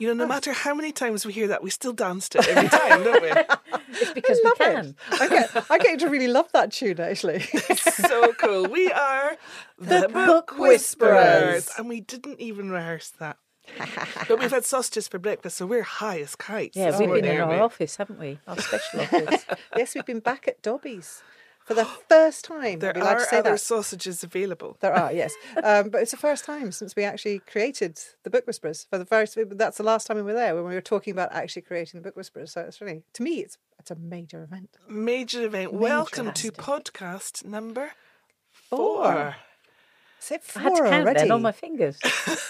You know, no matter how many times we hear that, we still dance to it every time, don't we? It's because we can. I get to really love that tune, actually. It's so cool. We are the Book Whisperers. And we didn't even rehearse that. But we've had sausages for breakfast, so we're high as kites. Yeah, we've been in our office, haven't we? Our special office. Yes, we've been back at Dobby's. For the first time. There are other sausages available. There are, yes. But it's the first time since we actually created the Book Whisperers. That's the last time we were there, when we were talking about actually creating the Book Whisperers. So it's really, to me, it's a major event. Major event. Welcome to podcast number 4. Is it 4 already? I had to count then on my fingers.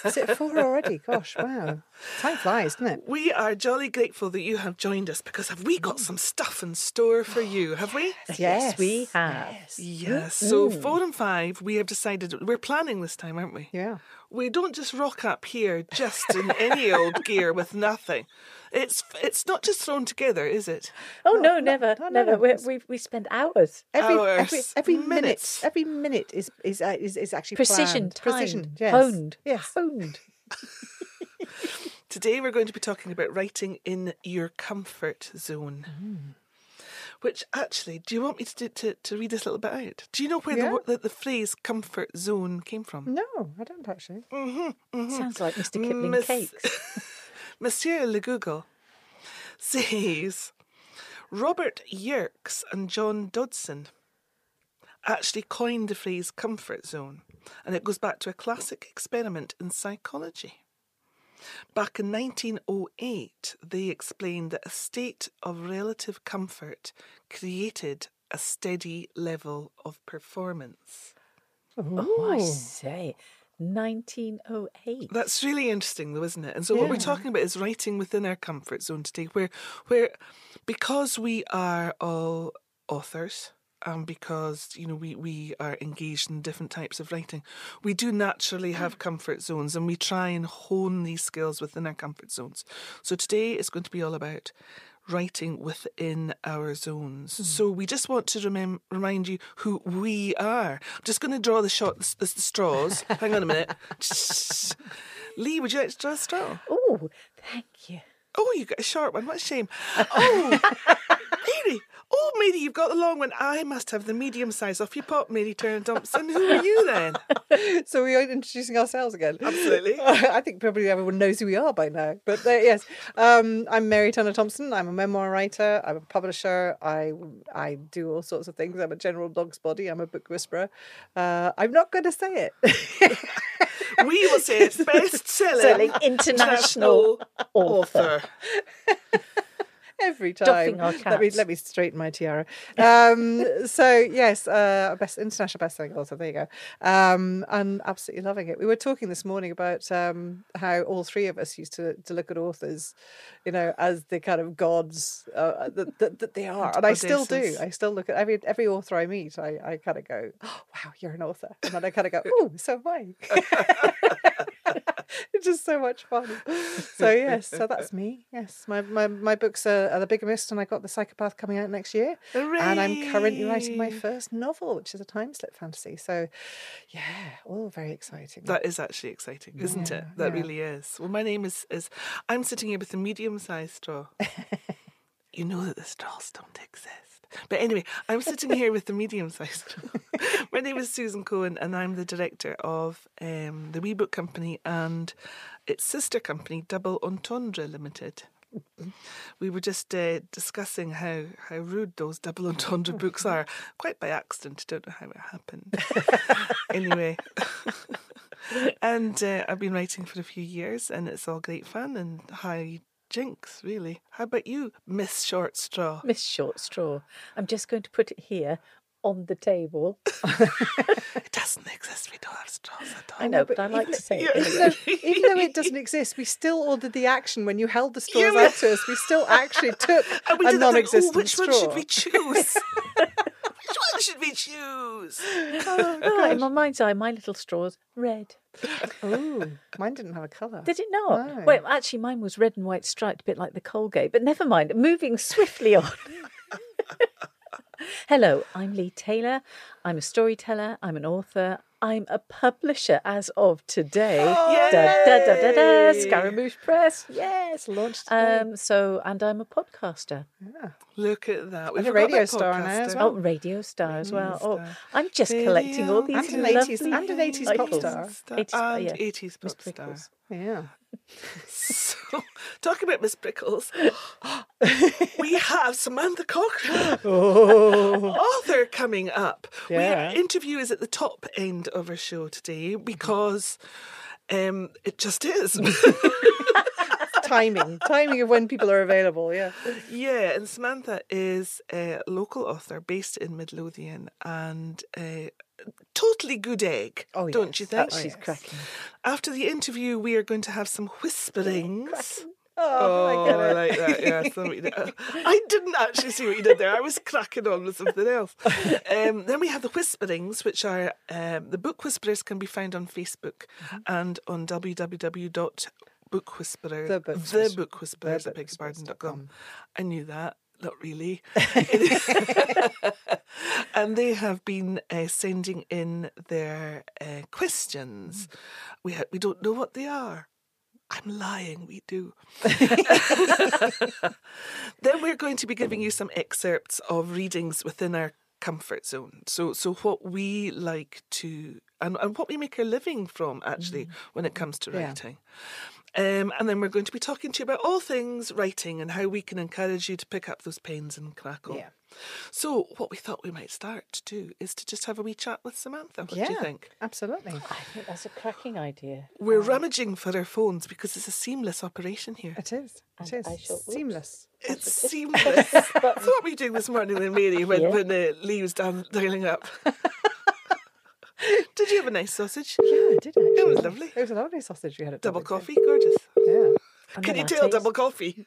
Is it 4 already? Gosh, wow. Time flies, doesn't it? We are jolly grateful that you have joined us, because have we got some stuff in store for you, have we? Yes, we have. Yes. So 4 and 5, we have decided, we're planning this time, aren't we? Yeah. We don't just rock up here just in any old gear with nothing. It's not just thrown together, is it? Oh no, never, never. We spend hours. Every minute is actually precision, planned. Precision, yes. Honed, yes, honed. Today we're going to be talking about writing in your comfort zone. Mm. Which actually, do you want me to read this little bit out? Do you know where the phrase comfort zone came from? No, I don't actually. Mm-hmm, mm-hmm. Sounds like Mr. Kipling Cakes. Monsieur Le Google says Robert Yerkes and John Dodson actually coined the phrase comfort zone, and it goes back to a classic experiment in psychology. Back in 1908, they explained that a state of relative comfort created a steady level of performance. Ooh. Oh, I say. 1908. That's really interesting, though, isn't it? And so what we're talking about is writing within our comfort zone today, where because we are all authors, because we are engaged in different types of writing, we do naturally have comfort zones, and we try and hone these skills within our comfort zones. So today is going to be all about writing within our zones. Mm. So we just want to remind you who we are. I'm just going to draw the straws. Hang on a minute. Leigh, would you like to draw a straw? Oh, thank you. Oh, you got a short one. What a shame. Oh, Mary. Oh, Mary, you've got the long one. I must have the medium size. Off you pop, Mary Turner Thompson. Who are you then? So we are introducing ourselves again. Absolutely. I think probably everyone knows who we are by now. But yes, I'm Mary Turner Thompson. I'm a memoir writer. I'm a publisher. I do all sorts of things. I'm a general dog's body. I'm a book whisperer. I'm not going to say it. We will say it's best-selling international author. Every time. Let me straighten my tiara. So, yes, international best-selling author. There you go. And absolutely loving it. We were talking this morning about how all three of us used to look at authors, as the kind of gods that they are. And I still do. I still look at every author I meet. I kind of go, oh, wow, you're an author. And then I kind of go, oh, so am I. It's just so much fun. So yes, so that's me. Yes, my books are The Bigamist, and I got The Psychopath coming out next year. Hooray! And I'm currently writing my first novel, which is a time slip fantasy. So yeah, all very exciting. That is actually exciting, isn't it? That really is. Well, my name is I'm sitting here with a medium-sized straw. You know that the straws don't exist. But anyway, I'm sitting here with the medium-sized. My name is Susan Cohen, and I'm the director of the Wee Book Company and its sister company, Double Entendre Limited. We were just discussing how rude those double entendre books are. Quite by accident, don't know how it happened. Anyway. And I've been writing for a few years, and it's all great fun and high jinx, really. How about you, Miss Shortstraw? Miss Shortstraw. I'm just going to put it here on the table. It doesn't exist. We don't have straws at all. I know, but I like to say it. Even though it doesn't exist, we still ordered the action when you held the straws out to us. We still actually took a non-existent straw. Which one should we choose? Oh, God. In my mind's eye, my little straw's red. Oh, mine didn't have a colour. Did it not? No. Well, actually, mine was red and white striped, a bit like the Colgate. But never mind, moving swiftly on. Hello, I'm Leigh Taylor. I'm a storyteller. I'm an author. I'm a publisher as of today. Oh, Scaramouche Press, yes, launched today. And I'm a podcaster. Yeah. Look at that. We've got a radio star now as well. Oh, radio star as well. Oh, I'm just collecting all these and an 80s pop star. And 80s pop star. Yeah. So, talking about Miss Brickles, we have Samantha Cochrane, author, coming up. Yeah. Our interview is at the top end of our show today because it just is. Timing of when people are available, yeah. Yeah, and Samantha is a local author based in Midlothian and totally good egg, don't you think? She's cracking. After the interview, we are going to have some whisperings. Oh, I like that. Yeah, I didn't actually see what you did there. I was cracking on with something else. Then we have the whisperings, which are the Book Whisperers can be found on Facebook and on www.thebookwhisperers.com. I knew that. Not really. And they have been sending in their questions. We don't know what they are. I'm lying, we do. Then we're going to be giving you some excerpts of readings within our comfort zone. So what we like to, and what we make our living from, actually, when it comes to writing. And then we're going to be talking to you about all things writing and how we can encourage you to pick up those pens and crack on. Yeah. So what we thought we might start to do is to just have a wee chat with Samantha. What do you think? Absolutely. I think that's a cracking idea. We're rummaging for our phones because it's a seamless operation here. It is. Seamless. It's seamless. That's what we do this morning then, Mary, when Leigh was dialing up. Did you have a nice sausage? Yeah, I did actually. It was lovely. It was a lovely sausage we had at Double Coffee, gorgeous. Yeah. Can you tell Double Coffee?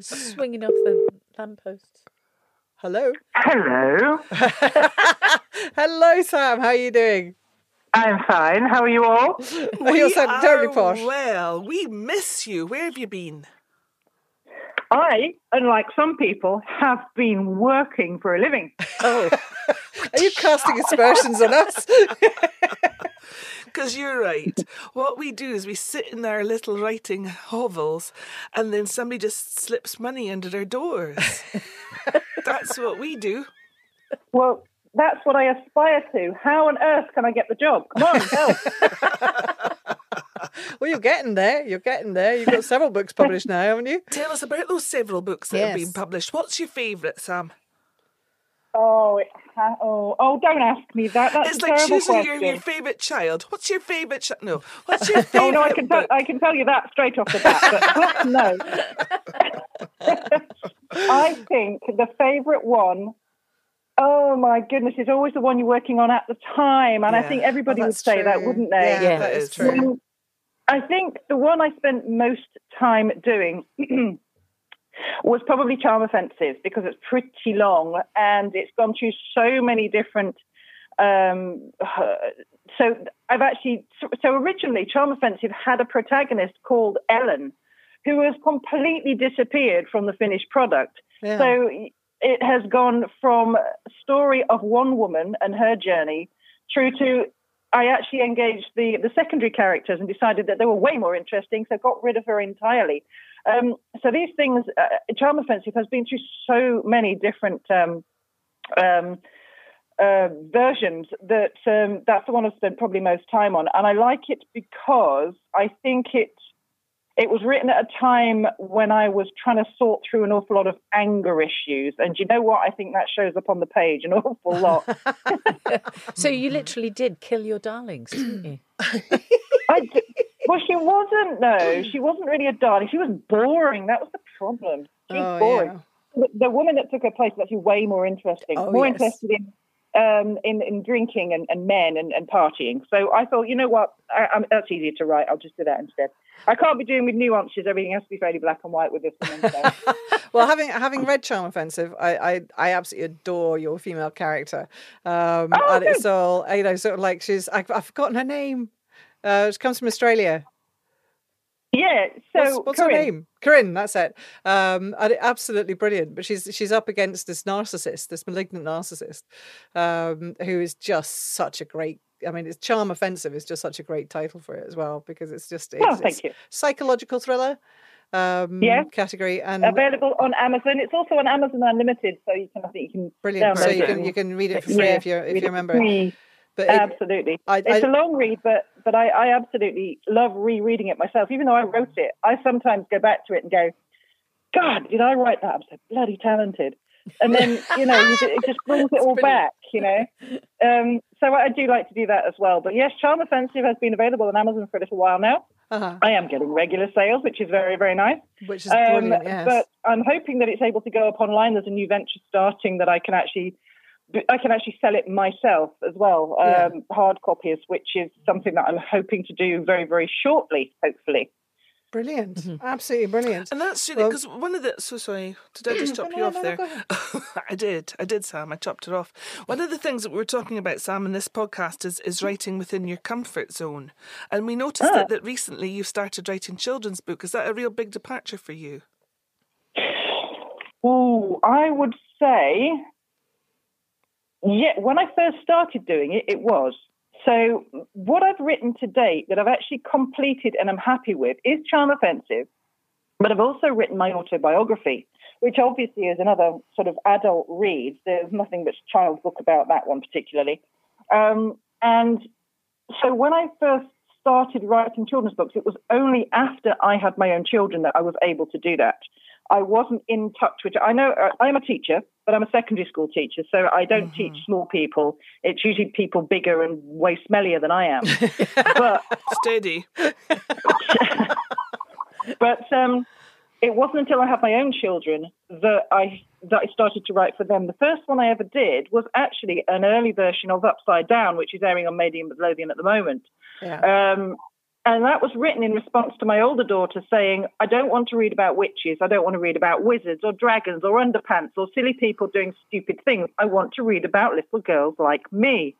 Swinging off the lamppost. Hello. Hello, Sam. How are you doing? I'm fine. How are you all? You sound terribly posh. Well, we miss you. Where have you been? I, unlike some people, have been working for a living. Oh. Are you casting aspersions on us? Because you're right. What we do is we sit in our little writing hovels and then somebody just slips money under their doors. That's what we do. Well, that's what I aspire to. How on earth can I get the job? Come on, help. Well, you're getting there. You've got several books published now, haven't you? Tell us about those several books that have been published. What's your favourite, Sam? Oh, don't ask me that. That's it's like choosing your favourite child. What's your favourite child? No. What's your favourite I can tell you that straight off the bat, but no. I think the favourite one, oh my goodness, it's always the one you're working on at the time. And I think everybody would say that, wouldn't they? Yeah, that is true. I think the one I spent most time doing was probably Charm Offensive, because it's pretty long and it's gone through so many different... So originally Charm Offensive had a protagonist called Ellen, who has completely disappeared from the finished product. Yeah. So it has gone from story of one woman and her journey through to... I actually engaged the secondary characters and decided that they were way more interesting, so got rid of her entirely. So these things, Charm Offensive has been through so many different versions that that's the one I've spent probably most time on. And I like it because I think it was written at a time when I was trying to sort through an awful lot of anger issues. And you know what? I think that shows up on the page an awful lot. So you literally did kill your darlings, didn't you? Well, she wasn't, no. She wasn't really a darling. She was boring. That was the problem. She was boring. Yeah. The woman that took her place was actually way more interesting. Interested in drinking and men and partying. So I thought, you know what, that's easier to write. I'll just do that instead. I can't be doing with nuances. Everything has to be fairly black and white with this one. So. Well, having read Charm Offensive, I absolutely adore your female character. And it's all, you know, sort of like I've forgotten her name. She comes from Australia. Yeah. So what's her name? Corinne, that's it. And absolutely brilliant. But she's up against this narcissist, this malignant narcissist, who is just such a great. I mean, it's Charm Offensive is just such a great title for it as well, because it's just it's psychological thriller category, and available on Amazon. It's also on Amazon Unlimited, so you can brilliant. So you can read it for free if you remember. But absolutely, it's a long read, but I absolutely love rereading it myself. Even though I wrote it, I sometimes go back to it and go, "God, did I write that? I'm so bloody talented." And then it just brings it all back, So I do like to do that as well. But yes, Charm Offensive has been available on Amazon for a little while now. Uh-huh. I am getting regular sales, which is very, very nice. Which is brilliant, yes. But I'm hoping that it's able to go up online. There's a new venture starting that I can actually sell it myself as well, hard copies, which is something that I'm hoping to do very, very shortly, hopefully. Brilliant, absolutely brilliant. And that's really, because one of the, so sorry, did I just chop you off there? I did, Sam, I chopped it off. One of the things that we were talking about, Sam, in this podcast is writing within your comfort zone. And we noticed that recently you've started writing children's books. Is that a real big departure for you? Oh, I would say, yeah, when I first started doing it, it was. So what I've written to date that I've actually completed and I'm happy with is Charm Offensive, but I've also written my autobiography, which obviously is another sort of adult read. There's nothing but child book about that one particularly. And so when I first started writing children's books, it was only after I had my own children that I was able to do that. I wasn't in touch with, I know I'm a teacher, but I'm a secondary school teacher, so I don't teach small people. It's usually people bigger and way smellier than I am. But steady. But it wasn't until I had my own children that I started to write for them. The first one I ever did was actually an early version of Upside Down, which is airing on Made in Midlothian at the moment. Yeah. And that was written in response to my older daughter saying, I don't want to read about witches. I don't want to read about wizards or dragons or underpants or silly people doing stupid things. I want to read about little girls like me.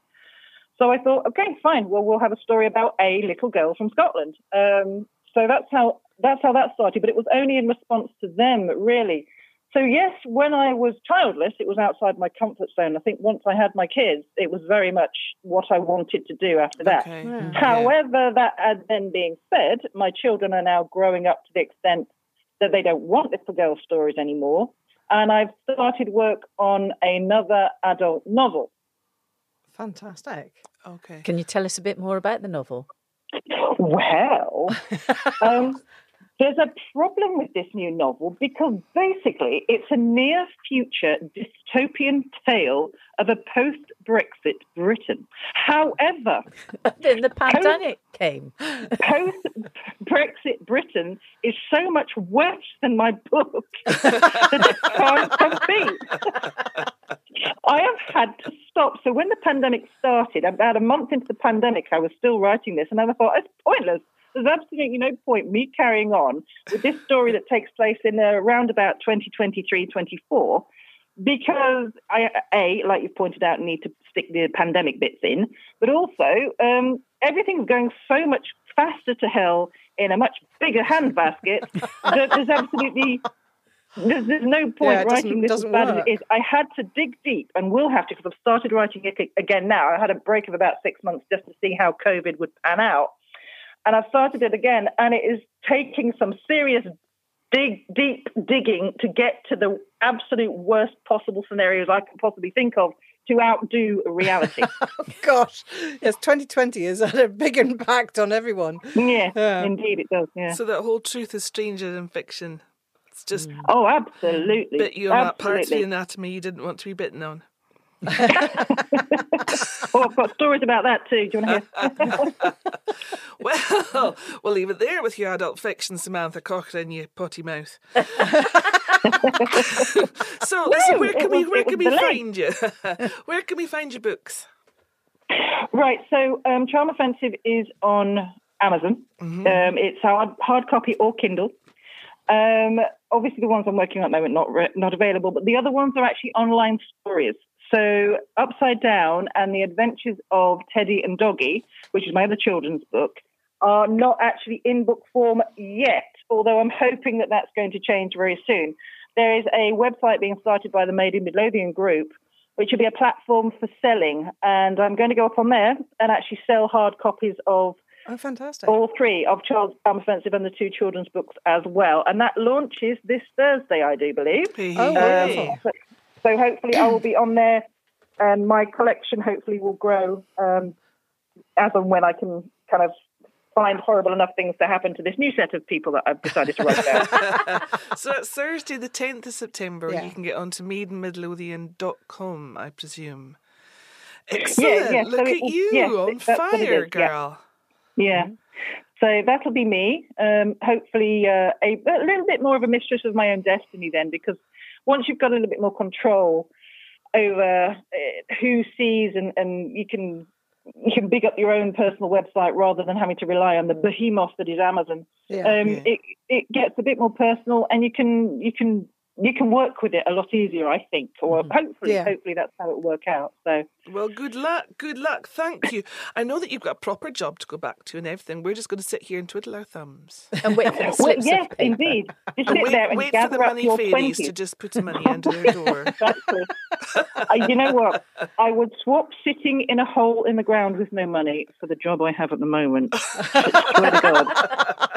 So I thought, okay, fine. Well, we'll have a story about a little girl from Scotland. So that's how that started. But it was only in response to them, really. So yes, when I was childless, it was outside my comfort zone. I think once I had my kids, it was very much what I wanted to do after that. Okay. Yeah. However, that then being said, my children are now growing up to the extent that they don't want little girl stories anymore. And I've started work on another adult novel. Fantastic. Okay. Can you tell us a bit more about the novel? Well, there's a problem with this new novel because basically it's a near-future dystopian tale of a post-Brexit Britain. However... then the pandemic came. Post-Brexit Britain is so much worse than my book that it can't compete. I have had to stop. So when the pandemic started, about a month into the pandemic, I was still writing this, and I thought, it's pointless. There's absolutely no point me carrying on with this story that takes place in around about 2023, 24, because I, A, like you've pointed out, need to stick the pandemic bits in, but also everything's going so much faster to hell in a much bigger handbasket that there's absolutely... There's no point writing this as bad as it is. I had to dig deep, and will have to, because I've started writing it again now. I had a break of about 6 months just to see how COVID would pan out. And I've started it again, and it is taking some serious deep digging to get to the absolute worst possible scenarios I can possibly think of to outdo reality. Oh, gosh. Yes, 2020 has had a big impact on everyone. Yeah, indeed it does, yeah. So that whole truth is stranger than fiction. It's just... Oh, absolutely. Bit you on that part of the anatomy you didn't want to be bitten on. Oh, I've got stories about that too. Do you want to hear? Well, we'll leave it there with your adult fiction, Samantha Cochrane, you potty mouth. So, listen, where can we find your books? Right, so Charm Offensive is on Amazon. It's hard copy or Kindle. Obviously, the ones I'm working on at the moment not available, but the other ones are actually online stories. So Upside Down and The Adventures of Teddy and Doggy, which is my other children's book, are not actually in book form yet, although I'm hoping that that's going to change very soon. There is a website being started by the Made in Midlothian group, which will be a platform for selling. And I'm going to go up on there and actually sell hard copies of all three of Charm Offensive and the two children's books as well. And that launches this Thursday, I do believe. Oh, wow. So hopefully I will be on there, and my collection hopefully will grow as and when I can kind of find horrible enough things to happen to this new set of people that I've decided to write about. So it's Thursday the 10th of September. Yeah. You can get on to madeinmidlothian.com, I presume. Excellent. Yeah, look so at you on fire, girl. Yeah. So that'll be me. Hopefully a little bit more of a mistress of my own destiny then, because once you've got a little bit more control over who sees and you can big up your own personal website rather than having to rely on the behemoth that is Amazon. It gets a bit more personal, and you can work with it a lot easier, I think, or hopefully that's how it'll work out. So, well, good luck. Thank you. I know that you've got a proper job to go back to and everything. We're just going to sit here and twiddle our thumbs and wait for slips. Yes, indeed. Just sit there and wait for the money fairies to just put the money under their door. Exactly. You know what? I would swap sitting in a hole in the ground with no money for the job I have at the moment. Swear to God.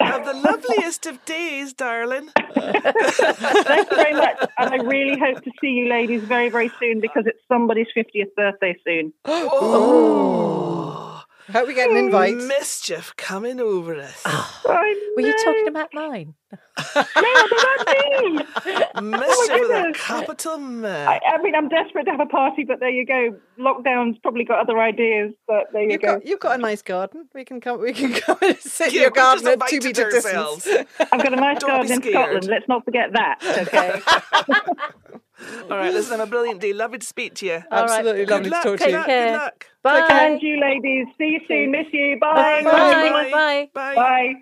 Have the loveliest of days, darling. Thanks very much, and I really hope to see you ladies very, very soon, because it's somebody's 50th birthday soon. Oh, hope we get an invite. Mischief coming over us. Were you talking about mine? No, I don't mean. Mischief with a capital M. I mean, I'm desperate to have a party, but there you go. Lockdown's probably got other ideas, but there you go. You've got a nice garden. We can come and sit in your garden at 2 meter distance. I've got a nice garden in Scotland. Let's not forget that. Okay. All right, listen, have a brilliant day. Lovely to speak to you. Absolutely lovely to talk to you. Good luck. Bye. And you ladies. See you soon. Miss you. Bye. Bye. Bye. Bye. Bye.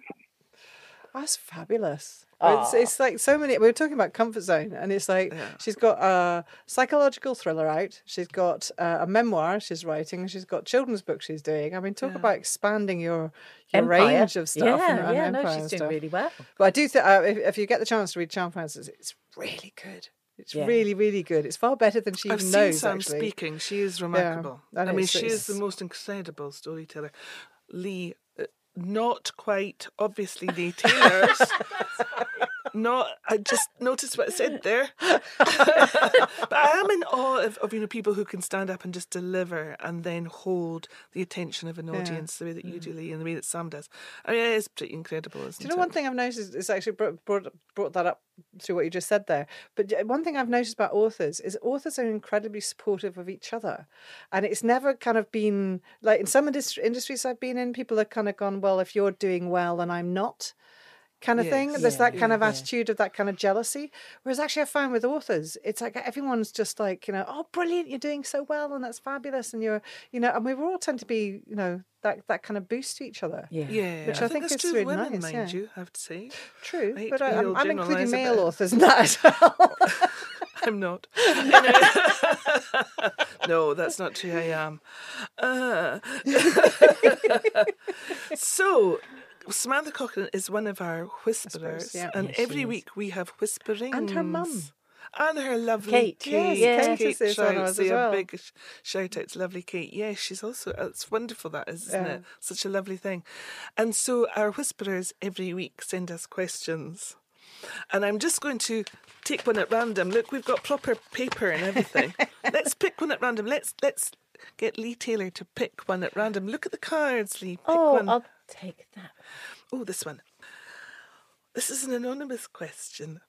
That's fabulous. It's like so many. We were talking about Comfort Zone, and it's like she's got a psychological thriller out. She's got a memoir she's writing. She's got children's books she's doing. I mean, talk about expanding your range of stuff. Yeah, and she's doing really well. But I do think if you get the chance to read Charm Offensive, it's really good. It's really, really good. It's far better than she even knows. I've seen Sam speaking. She is remarkable. Yeah, I mean, she is the most incredible storyteller. Leigh. Not quite, obviously, Leigh Taylor's. Not, I just noticed what I said there. But I am in awe of people who can stand up and just deliver and then hold the attention of an audience the way that you do, Leigh, and the way that Sam does. I mean, it is pretty incredible, isn't it? Do you know one thing I've noticed? It's actually brought that up through what you just said there. But one thing I've noticed about authors is authors are incredibly supportive of each other. And it's never kind of been, like in some industries I've been in, people have kind of gone, well, if you're doing well and I'm not, kind of thing. There's that kind of attitude of that kind of jealousy. Whereas actually I find with authors, it's like everyone's just like, oh, brilliant, you're doing so well and that's fabulous. And you're, and we all tend to be, that kind of boost to each other. Yeah. Which I think is true with women, mind you, I have to say. True. But I'm including male authors in that as well. I'm not. No, that's not true. I am. So... Samantha Cochrane is one of our whisperers, and every week we have whispering. And her mum. And her lovely Kate. Kate is on ours as well. A big shout out to lovely Kate. Yes, she's also, it's wonderful that is, isn't it? Such a lovely thing. And so our whisperers every week send us questions. And I'm just going to take one at random. Look, we've got proper paper and everything. Let's pick one at random. Let's get Leigh Taylor to pick one at random. Look at the cards, Leigh. Pick one. I'll take that. Oh, this one. This is an anonymous question.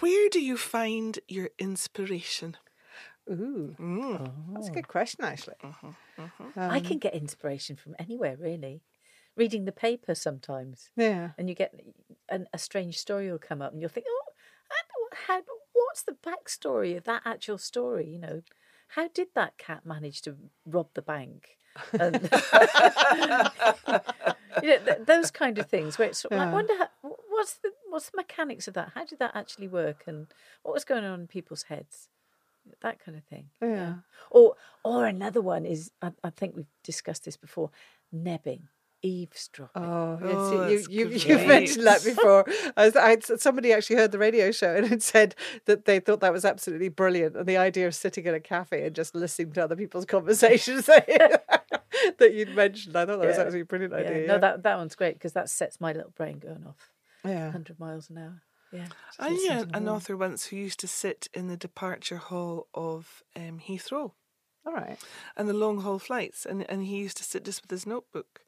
Where do you find your inspiration? Ooh, that's a good question, actually. I can get inspiration from anywhere, really. Reading the paper sometimes. Yeah. And you get a strange story will come up and you'll think, oh, what's the backstory of that actual story, How did that cat manage to rob the bank? And those kind of things where it's sort of, I wonder what's the mechanics of that? How did that actually work? And what was going on in people's heads? That kind of thing. Yeah. Or another one is I think we've discussed this before, nebbing. eavesdropping. You've mentioned that before. Somebody actually heard the radio show and had said that they thought that was absolutely brilliant, and the idea of sitting in a cafe and just listening to other people's conversations that you'd mentioned. I thought that was actually a brilliant idea. Yeah. No, that one's great because that sets my little brain going off 100 miles an hour. Yeah, I knew an author once who used to sit in the departure hall of Heathrow. All right. And the long haul flights. And he used to sit just with his notebook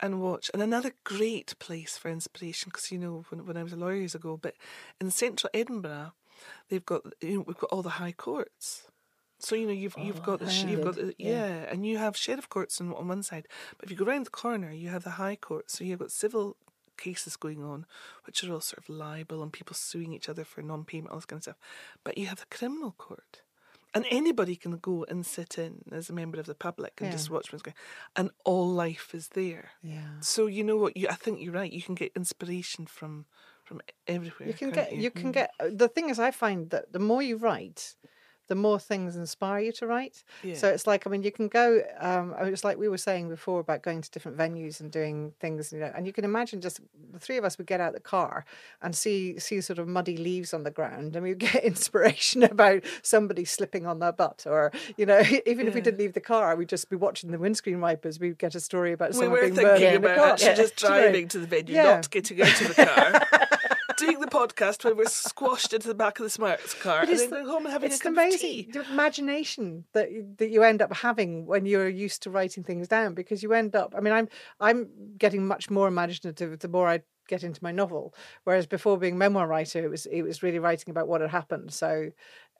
and watch. And another great place for inspiration, because, you know, when I was a lawyer years ago, but in central Edinburgh, we've got all the high courts. So, you know, you've got the and you have sheriff courts on one side. But if you go round the corner, you have the high court. So you've got civil cases going on, which are all sort of libel and people suing each other for non-payment, all this kind of stuff. But you have the criminal court. And anybody can go and sit in as a member of the public and just watch what's going on. And all life is there. Yeah. So you know what? I think you're right. You can get inspiration from everywhere. You can get. The thing is, I find that the more you write, the more things inspire you to write. Yeah. So it's like, I mean, you can go, it's like we were saying before about going to different venues and doing things, you know, and you can imagine just the three of us would get out the car and see sort of muddy leaves on the ground, and we would get inspiration about somebody slipping on their butt, or, you know, even if we didn't leave the car, we'd just be watching the windscreen wipers. We'd get a story about someone being murdered in the car. We were thinking about actually just driving to the venue, not getting out of the car. Doing the podcast when we're squashed into the back of the Smarts car and then going home and having a cup of tea. It's amazing the imagination that you end up having when you're used to writing things down, because you end up... I mean, I'm getting much more imaginative the more I get into my novel, whereas before being a memoir writer, it was really writing about what had happened. So,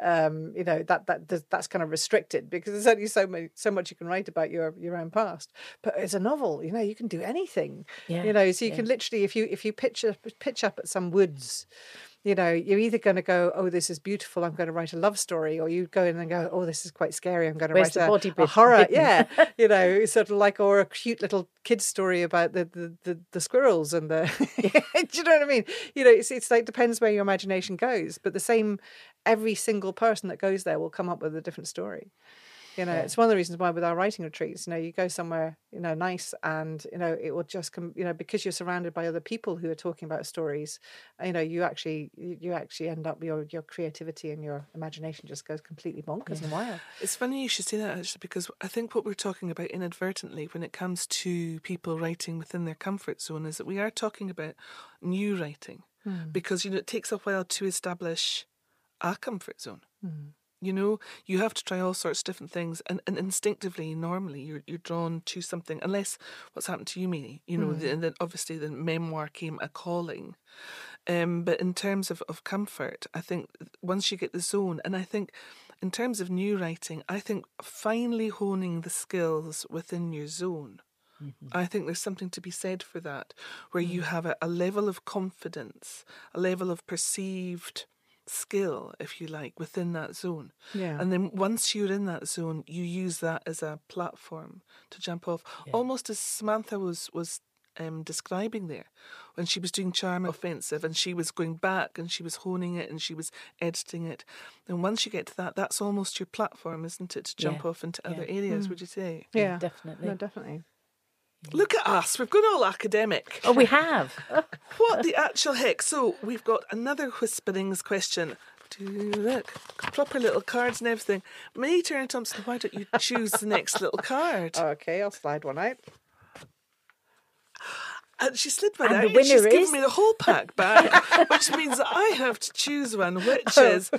you know, that's kind of restricted because there's only so much you can write about your own past. But it's a novel, you know, you can do anything. Yeah, you know, so you can literally, if you pitch up at some woods, you know, you're either going to go, oh, this is beautiful, I'm going to write a love story, or you go in and go, oh, this is quite scary, I'm going to write a horror. Yeah, you know, sort of like, or a cute little kid's story about the squirrels and the... Do you know what I mean? You know, it's like, depends where your imagination goes, but the same, every single person that goes there will come up with a different story. You know, it's one of the reasons why with our writing retreats, you know, you go somewhere, you know, nice, and, you know, it will just come, you know, because you're surrounded by other people who are talking about stories, you know, you actually end up, your creativity and your imagination just goes completely bonkers and wild. It's funny you should say that, actually, because I think what we're talking about inadvertently when it comes to people writing within their comfort zone is that we are talking about new writing, because, you know, it takes a while to establish a comfort zone. Mm. You know, you have to try all sorts of different things, and instinctively, normally, you're drawn to something, unless what's happened to you, Mary, you know, and then obviously the memoir came a calling. But in terms of comfort, I think once you get the zone, and I think in terms of new writing, I think finally honing the skills within your zone, I think there's something to be said for that, where you have a level of confidence, a level of perceived skill, if you like, within that zone, and then once you're in that zone, you use that as a platform to jump off, almost as Samantha was describing there when she was doing Charm Offensive, and she was going back and she was honing it and she was editing it, and once you get to that, that's almost your platform, isn't it, to jump off into other areas, would you say? Definitely. Look at us, we've gone all academic. Oh, we have. What the actual heck? So we've got another Whisperings question. Do look, proper little cards and everything. Mary Turner Thompson, why don't you choose the next little card? Okay, I'll slide one out. And she slid one out, and she's given me the whole pack back, which means that I have to choose one, which is,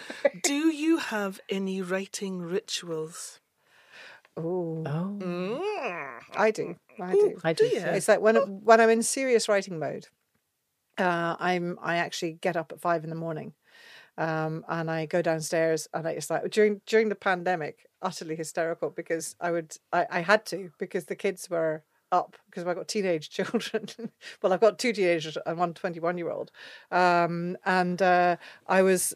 do you have any writing rituals? I do. It's like when I'm in serious writing mode, I actually get up at 5 a.m. And I go downstairs, and it's like during the pandemic, utterly hysterical, because I had to, because the kids were up, because I've got teenage children. Well, I've got 2 teenagers and one 21-year-old, and I was.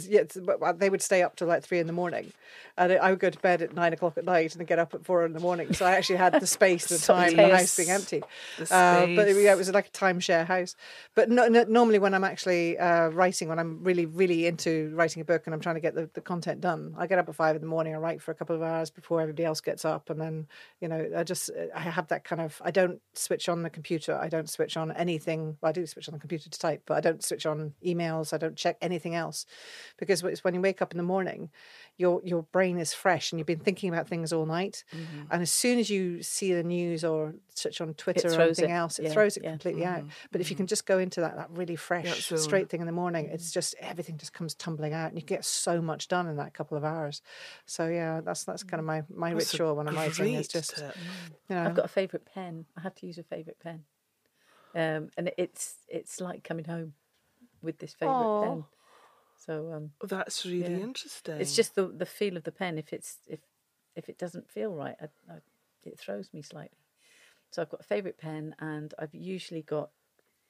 yeah, they would stay up till like 3 in the morning, and I would go to bed at 9 o'clock at night and then get up at 4 in the morning. So I actually had the space, the time, the house being empty. But it was like a timeshare house. But normally when I'm actually writing, when I'm really, really into writing a book and I'm trying to get the content done, I get up at 5 in the morning. I write for a couple of hours before everybody else gets up, and then I have that kind of. I don't switch on the computer. I don't switch on anything. Well, I do switch on the computer to type, but I don't switch on emails. I don't check anything else, because it's when you wake up in the morning, your brain is fresh and you've been thinking about things all night. Mm-hmm. And as soon as you see the news or switch on Twitter or anything else, it throws it completely out. But if you can just go into that really fresh, straight thing in the morning, it's just everything just comes tumbling out, and you get so much done in that couple of hours. So yeah, that's kind of my ritual when I'm writing. It's just I've got a favourite pen. I have to use a favourite pen, and it's like coming home with this favourite pen. So that's really interesting. It's just the feel of the pen. If it's if it doesn't feel right, it throws me slightly. So I've got a favourite pen, and I've usually got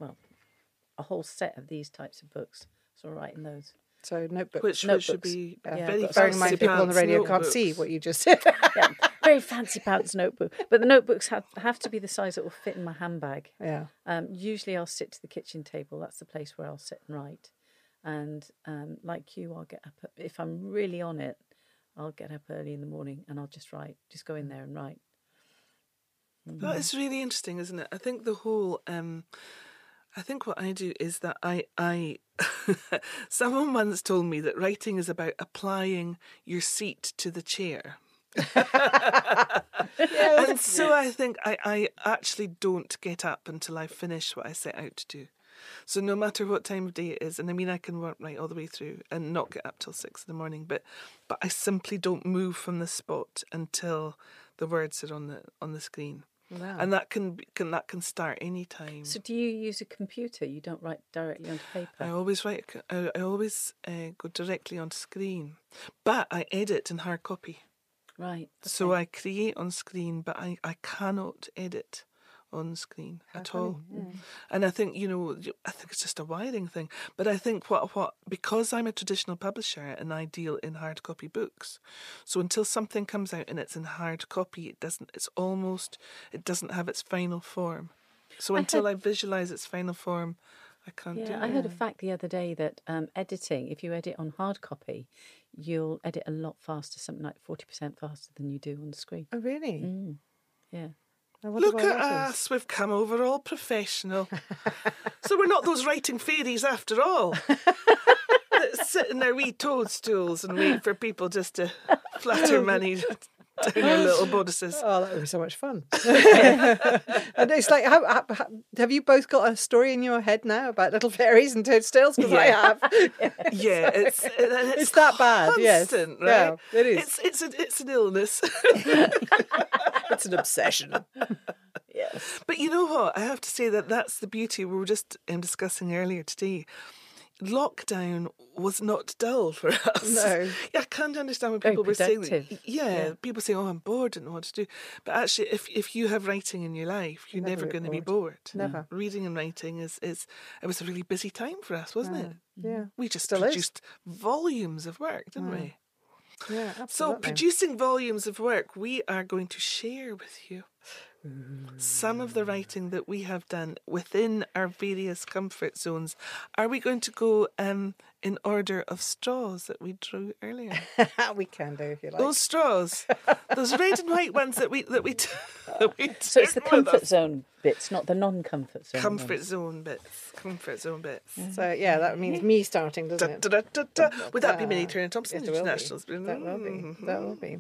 a whole set of these types of books. So I'm writing those. So notebooks, which should be very bearing in mind people on the radio can't see what you just said. Yeah, very fancy pants notebook. But the notebooks have to be the size that will fit in my handbag. Yeah. Usually I'll sit to the kitchen table. That's the place where I'll sit and write. And like you, I'll get up if I'm really on it. I'll get up early in the morning and I'll just write. Just go in there and write. Mm. That is really interesting, isn't it? I think the whole. I think what I do is that I someone once told me that writing is about applying your seat to the chair. And so I think I actually don't get up until I finish what I set out to do. So no matter what time of day it is, and I mean I can work right all the way through and not get up till 6 in the morning, but I simply don't move from the spot until the words are on the screen. Wow. And that can start any time. So do you use a computer? You don't write directly onto paper? I always write. I always go directly onto screen, but I edit in hard copy. Right. Okay. So I create on screen, but I cannot edit on screen at all. Yeah. And I think it's just a wiring thing. But I think what because I'm a traditional publisher and I deal in hard copy books, so until something comes out and it's in hard copy, it doesn't have its final form. So until I visualise its final form, I can't do it. I heard a fact the other day that editing, if you edit on hard copy, you'll edit a lot faster, something like 40% faster than you do on the screen. Oh really? Mm. Yeah. Look at us, we've come over all professional. So we're not those writing fairies after all that sit in their wee toadstools and wait for people just to flatter money down their little bodices. Oh, that would be so much fun. And it's like, how, have you both got a story in your head now about little fairies and toadstools? Because I have. Yeah, so it's that bad. Constant, yes. Right? Yeah, it is. It's an illness. It's an obsession. Yes. But you know what? I have to say that's the beauty we were just discussing earlier today. Lockdown was not dull for us. No. Yeah, I can't understand when people were saying that. Yeah, people say, oh, I'm bored, don't know what to do. But actually, if you have writing in your life, you're never going to be bored. Never. Reading and writing it was a really busy time for us, wasn't it? Yeah. We just produced volumes of work, didn't we? Yeah, absolutely. So, producing volumes of work, we are going to share with you some of the writing that we have done within our various comfort zones. Are we going to go in order of straws that we drew earlier? We can do, if you like. Those straws, those red and white ones that we so it's the comfort zone bits, not the non-comfort zone. Comfort zone bits. Mm-hmm. So yeah, that means me starting, doesn't it? Would that be Mary Turner Thompson Internationals? That will be.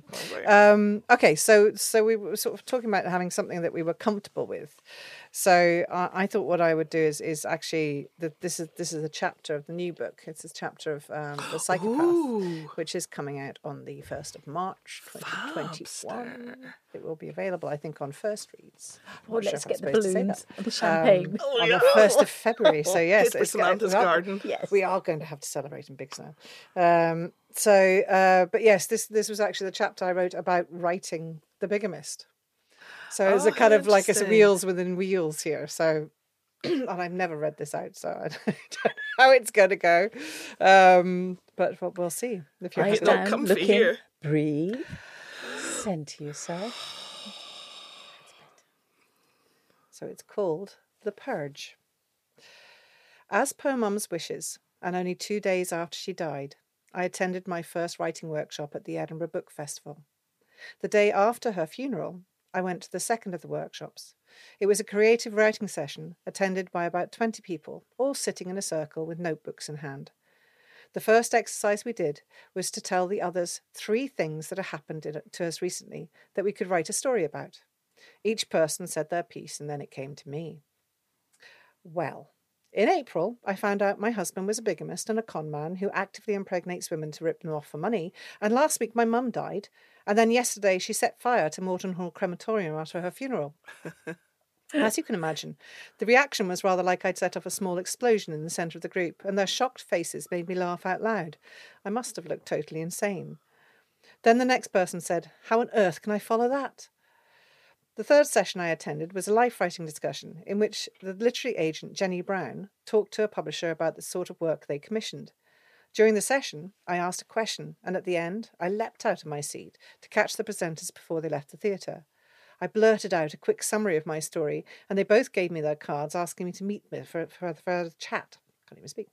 Okay, so we were sort of talking about having something that we were comfortable with. So I thought what I would do is actually this is a chapter of the new book. It's a chapter of The Psychopath, which is coming out on the 1st of March 2021. Fabster. It will be available, I think, on First Reads. Let's get the balloons and the champagne. On the 1st of February. So yes, it's Samantha's garden. Yes. We are going to have to celebrate in big style. But yes, this was actually the chapter I wrote about writing The Bigamist. So it's a kind of like it's wheels within wheels here. So, and I've never read this out, so I don't know how it's going to go. But we'll see. If you're not comfy here. Breathe. Center yourself. That's better. So it's called The Purge. As per Mum's wishes, and only 2 days after she died, I attended my first writing workshop at the Edinburgh Book Festival. The day after her funeral, I went to the second of the workshops. It was a creative writing session attended by about 20 people, all sitting in a circle with notebooks in hand. The first exercise we did was to tell the others 3 things that had happened to us recently that we could write a story about. Each person said their piece, and then it came to me. Well, in April, I found out my husband was a bigamist and a con man who actively impregnates women to rip them off for money, and last week my mum died, and then yesterday she set fire to Morton Hall Crematorium after her funeral. As you can imagine, the reaction was rather like I'd set off a small explosion in the centre of the group, and their shocked faces made me laugh out loud. I must have looked totally insane. Then the next person said, "How on earth can I follow that?" The third session I attended was a life writing discussion in which the literary agent Jenny Brown talked to a publisher about the sort of work they commissioned. During the session, I asked a question, and at the end, I leapt out of my seat to catch the presenters before they left the theatre. I blurted out a quick summary of my story, and they both gave me their cards asking me to meet them for a chat. Can't even speak.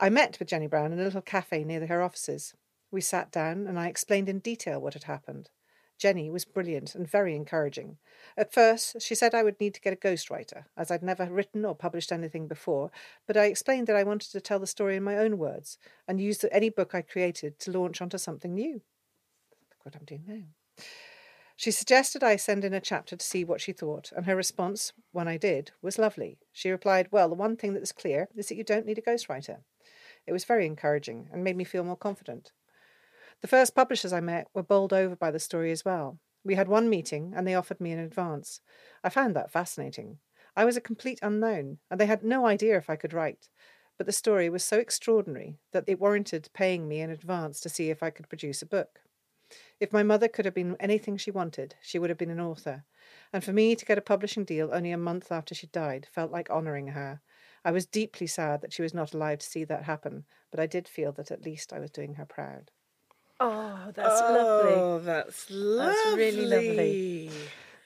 I met with Jenny Brown in a little cafe near her offices. We sat down, and I explained in detail what had happened. Jenny was brilliant and very encouraging. At first, she said I would need to get a ghostwriter, as I'd never written or published anything before, but I explained that I wanted to tell the story in my own words and use any book I created to launch onto something new. Look what I'm doing now. She suggested I send in a chapter to see what she thought, and her response, when I did, was lovely. She replied, "Well, the one thing that's clear is that you don't need a ghostwriter." It was very encouraging and made me feel more confident. The first publishers I met were bowled over by the story as well. We had one meeting, and they offered me an advance. I found that fascinating. I was a complete unknown, and they had no idea if I could write. But the story was so extraordinary that it warranted paying me in advance to see if I could produce a book. If my mother could have been anything she wanted, she would have been an author. And for me to get a publishing deal only a month after she died felt like honouring her. I was deeply sad that she was not alive to see that happen, but I did feel that at least I was doing her proud. Oh, that's lovely. Oh, that's lovely. That's really lovely.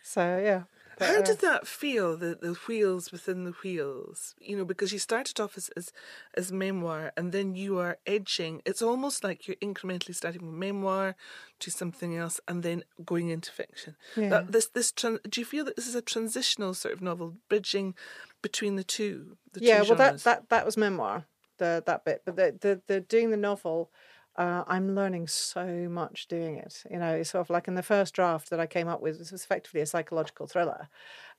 So, yeah. But, how did that feel, the wheels within the wheels? You know, because you started off as memoir, and then you are edging. It's almost like you're incrementally starting with memoir to something else and then going into fiction. Yeah. Do you feel that this is a transitional sort of novel, bridging between the two? Yeah, well, that was memoir, that bit. But the doing the novel... I'm learning so much doing it. You know, it's sort of like in the first draft that I came up with, this was effectively a psychological thriller,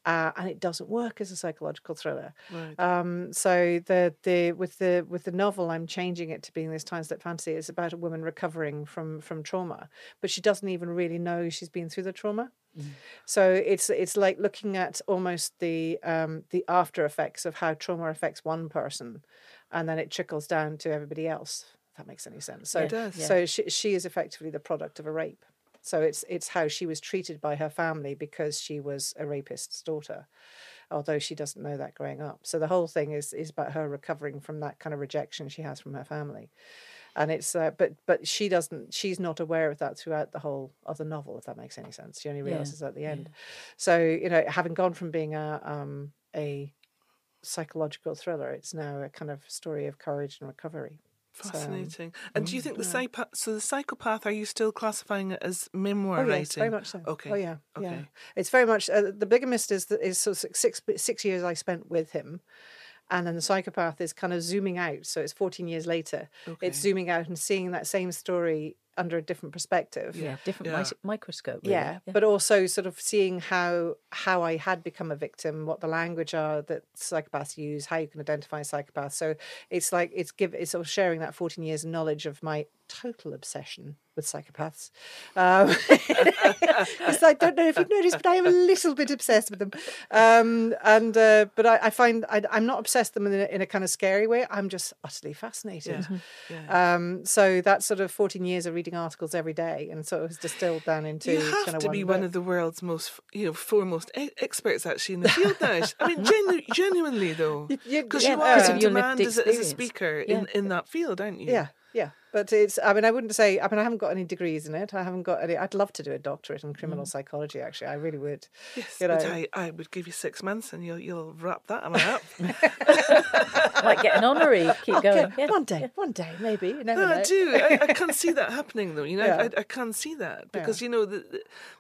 and it doesn't work as a psychological thriller. Right. So with the novel, I'm changing it to being this time-slip fantasy. It's about a woman recovering from trauma, but she doesn't even really know she's been through the trauma. Mm. So it's like looking at almost the after effects of how trauma affects one person, and then it trickles down to everybody else. If that makes any sense. So, yeah. So she is effectively the product of a rape. So it's how she was treated by her family because she was a rapist's daughter, although she doesn't know that growing up. So the whole thing is about her recovering from that kind of rejection she has from her family. And it's but she doesn't. She's not aware of that throughout the whole of the novel, if that makes any sense. She only realises at the end. Yeah. So, you know, having gone from being a psychological thriller, it's now a kind of story of courage and recovery. Fascinating. So, and do you think the psychopath, are you still classifying it as memoir writing? Yes, very much so. Okay. Oh yeah. Okay. Yeah. It's very much the bigamist is sort of six years I spent with him, and then the psychopath is kind of zooming out. So it's 14 years later. Okay. It's zooming out and seeing that same story under a different perspective. Yeah, microscope. Really. Yeah, yeah, but also sort of seeing how I had become a victim, what the language are that psychopaths use, how you can identify psychopaths. So it's like it's sort of sharing that 14 years knowledge of my total obsession with psychopaths. I don't know if you've noticed, but I am a little bit obsessed with them. But I find I'm not obsessed with them in a kind of scary way. I'm just utterly fascinated. Yeah. Yeah. So that sort of 14 years of reading articles every day and sort of distilled down into. You have kind of to be one of the world's most, foremost experts actually in the field now. I mean, genuinely though, because you are as in demand as a speaker in that field, aren't you? Yeah. Yeah, but it's, I mean, I wouldn't say, I mean, I haven't got any degrees in it. I haven't got any, I'd love to do a doctorate in criminal psychology, actually. I really would. Yes, you know, but I would give you 6 months and you'll wrap that one up. Like get an honorary, keep going. Yeah. One day, maybe. You never know. I do. I can see that happening, though. You know, yeah. I can see that because, you know,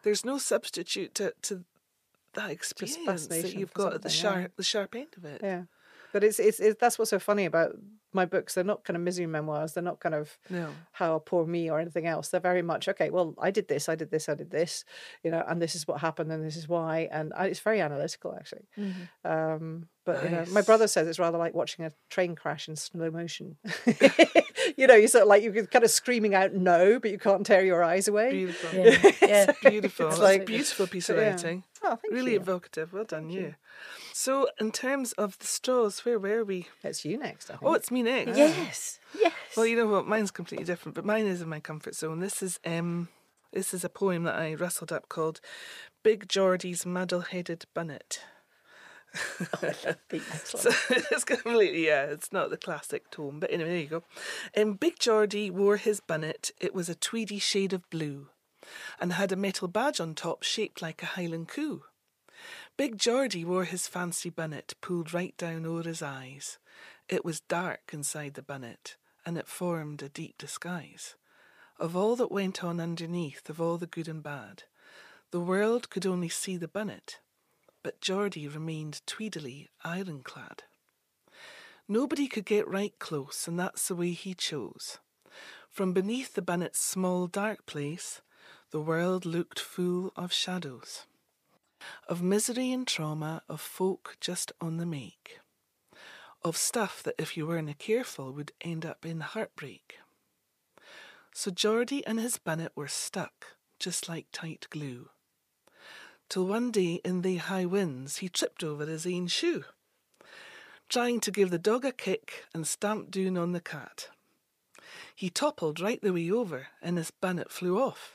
there's no substitute to that experience that you've got at the sharp end of it. Yeah. But it's that's what's so funny about my books. They're not kind of misery memoirs. They're not kind of how poor me or anything else. They're very much, okay, well, I did this, you know, and this is what happened and this is why. And it's very analytical, actually. Mm-hmm. But nice. You know, my brother says it's rather like watching a train crash in slow motion. You know, you're sort of like, you're kind of screaming out no, but you can't tear your eyes away. Beautiful. Yeah. Yeah. Beautiful. It's like, a beautiful piece of writing. Yeah. Oh, thank you. Evocative. Well done, you. So in terms of the straws, where were we? It's you next, I think. Oh, it's me next. Yes. Yes. Well, you know what? Mine's completely different, but mine is in my comfort zone. This is a poem that I rustled up called Big Geordie's Muddle-Headed Bunnet. Oh, I love these. So it's completely, it's not the classic tome, but anyway, there you go. Big Geordie wore his bunnet. It was a tweedy shade of blue and had a metal badge on top shaped like a Highland coo. Big Geordie wore his fancy bunnet pulled right down o'er his eyes. It was dark inside the bunnet, and it formed a deep disguise. Of all that went on underneath, of all the good and bad, the world could only see the bunnet, but Geordie remained tweedily ironclad. Nobody could get right close, and that's the way he chose. From beneath the bunnet's small dark place, the world looked full of shadows, of misery and trauma, of folk just on the make, of stuff that if you weren't careful would end up in heartbreak. So Geordie and his bunnet were stuck, just like tight glue, till one day in the high winds he tripped over his ain shoe, trying to give the dog a kick and stamped doon on the cat. He toppled right the way over and his bunnet flew off,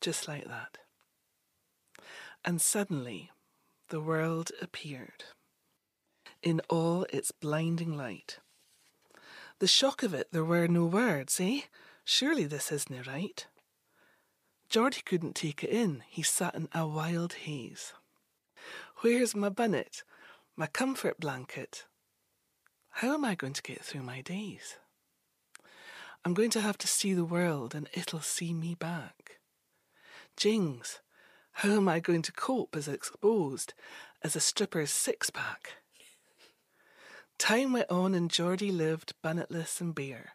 just like that. And suddenly the world appeared in all its blinding light. The shock of it, there were no words, eh? Surely this isna right. Geordie couldn't take it in. He sat in a wild haze. Where's my bunnet? My comfort blanket? How am I going to get through my days? I'm going to have to see the world and it'll see me back. Jings, how am I going to cope as exposed as a stripper's six-pack? Time went on and Geordie lived bunnetless and bare.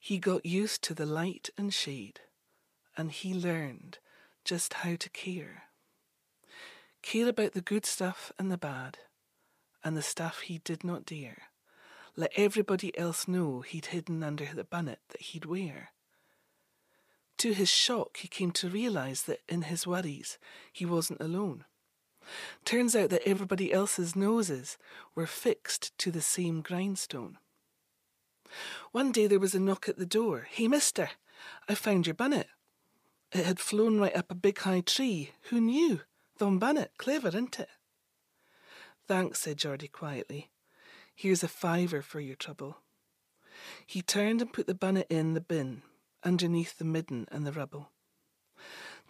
He got used to the light and shade, and he learned just how to care. Care about the good stuff and the bad, and the stuff he did not dare. Let everybody else know he'd hidden under the bunnet that he'd wear. To his shock, he came to realise that in his worries, he wasn't alone. Turns out that everybody else's noses were fixed to the same grindstone. One day there was a knock at the door. Hey, mister, I found your bunnet. It had flown right up a big high tree. Who knew? Thon bunnet. Clever, isn't it? Thanks, said Geordie quietly. Here's a fiver for your trouble. He turned and put the bunnet in the bin, underneath the midden and the rubble.